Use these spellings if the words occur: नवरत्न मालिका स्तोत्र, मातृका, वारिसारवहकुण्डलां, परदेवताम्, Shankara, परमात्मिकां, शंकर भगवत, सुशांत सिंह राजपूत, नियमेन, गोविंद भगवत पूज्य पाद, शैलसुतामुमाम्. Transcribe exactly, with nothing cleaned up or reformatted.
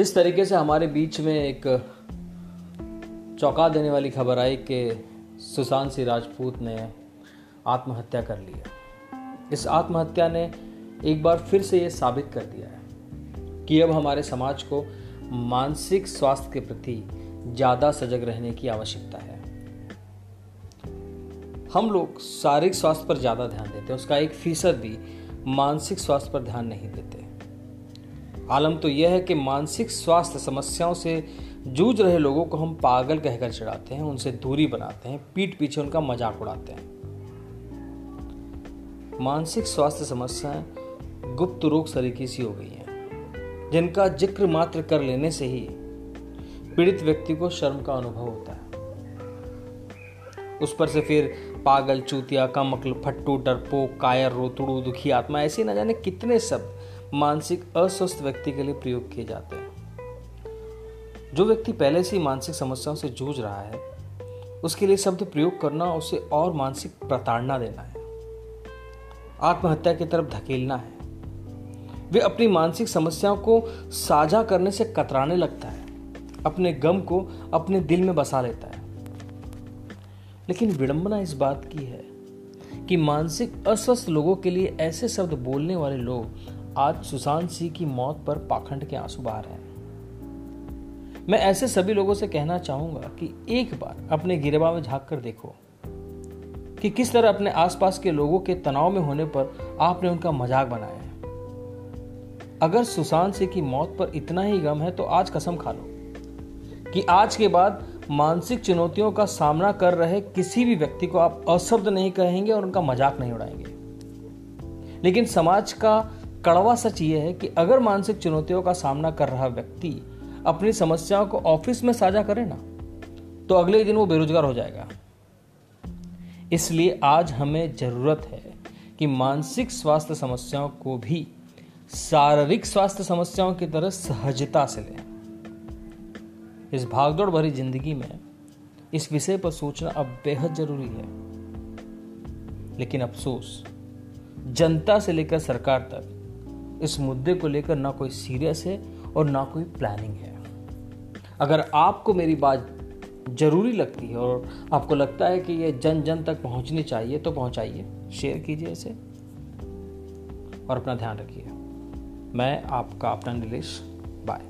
जिस तरीके से हमारे बीच में एक चौंका देने वाली खबर आई कि सुशांत सिंह राजपूत ने आत्महत्या कर ली है, इस आत्महत्या ने एक बार फिर से ये साबित कर दिया है कि अब हमारे समाज को मानसिक स्वास्थ्य के प्रति ज़्यादा सजग रहने की आवश्यकता है। हम लोग शारीरिक स्वास्थ्य पर ज़्यादा ध्यान देते हैं, उसका एक फीसद भी मानसिक स्वास्थ्य पर ध्यान नहीं देते। आलम तो यह है कि मानसिक स्वास्थ्य समस्याओं से जूझ रहे लोगों को हम पागल कहकर चिढ़ाते हैं, उनसे दूरी बनाते हैं, पीठ पीछे उनका मजाक उड़ाते हैं। मानसिक स्वास्थ्य समस्याएं गुप्त रोग सरीकी सी हो गई हैं, जिनका जिक्र मात्र कर लेने से ही पीड़ित व्यक्ति को शर्म का अनुभव होता है। उस पर से फिर पागल, चूतिया, कमअक्ल, फट्टू, डरपोक, कायर, रोतड़ू, दुखी आत्मा, ऐसे न जाने कितने शब्द मानसिक अस्वस्थ व्यक्ति के लिए प्रयोग किए जाते हैं। जो व्यक्ति पहले से ही मानसिक समस्याओं से जूझ रहा है, उसके लिए शब्द प्रयोग करना उसे और मानसिक प्रताड़ना देना है, आत्महत्या की तरफ धकेलना है। वे अपनी मानसिक समस्याओं को साझा करने से कतराने लगता है, अपने गम को अपने दिल में बसा लेता है। लेकिन विडंबना इस बात की है कि मानसिक अस्वस्थ लोगों के लिए ऐसे शब्द बोलने वाले लोग आज सुशांत सिंह की मौत पर पाखंड के आंसू बहा रहे हैं। मैं ऐसे सभी लोगों से कहना चाहूंगा कि एक बार अपने गिरेबान में झांक कर देखो कि किस तरह अपने आसपास के लोगों के तनाव में होने पर आपने उनका मजाक बनाया है। अगर सुशांत सिंह की मौत पर इतना ही गम है तो आज कसम खा लो कि आज के बाद मानसिक चुनौतियों का सामना कर रहे किसी भी व्यक्ति को आप अपशब्द नहीं कहेंगे और उनका मजाक नहीं उड़ाएंगे। लेकिन समाज का कड़वा सच ये है कि अगर मानसिक चुनौतियों का सामना कर रहा व्यक्ति अपनी समस्याओं को ऑफिस में साझा करे ना, तो अगले दिन वो बेरोजगार हो जाएगा। इसलिए आज हमें जरूरत है कि मानसिक स्वास्थ्य समस्याओं को भी शारीरिक स्वास्थ्य समस्याओं की तरह सहजता से लें। इस भागदौड़ भरी जिंदगी में इस विषय पर सोचना अब बेहद जरूरी है। लेकिन अफसोस, जनता से लेकर सरकार तक इस मुद्दे को लेकर ना कोई सीरियस है और ना कोई प्लानिंग है। अगर आपको मेरी बात जरूरी लगती है और आपको लगता है कि ये जन जन तक पहुंचनी चाहिए तो पहुंचाइए, शेयर कीजिए इसे और अपना ध्यान रखिए। मैं आपका अपना नीलेश, बाय।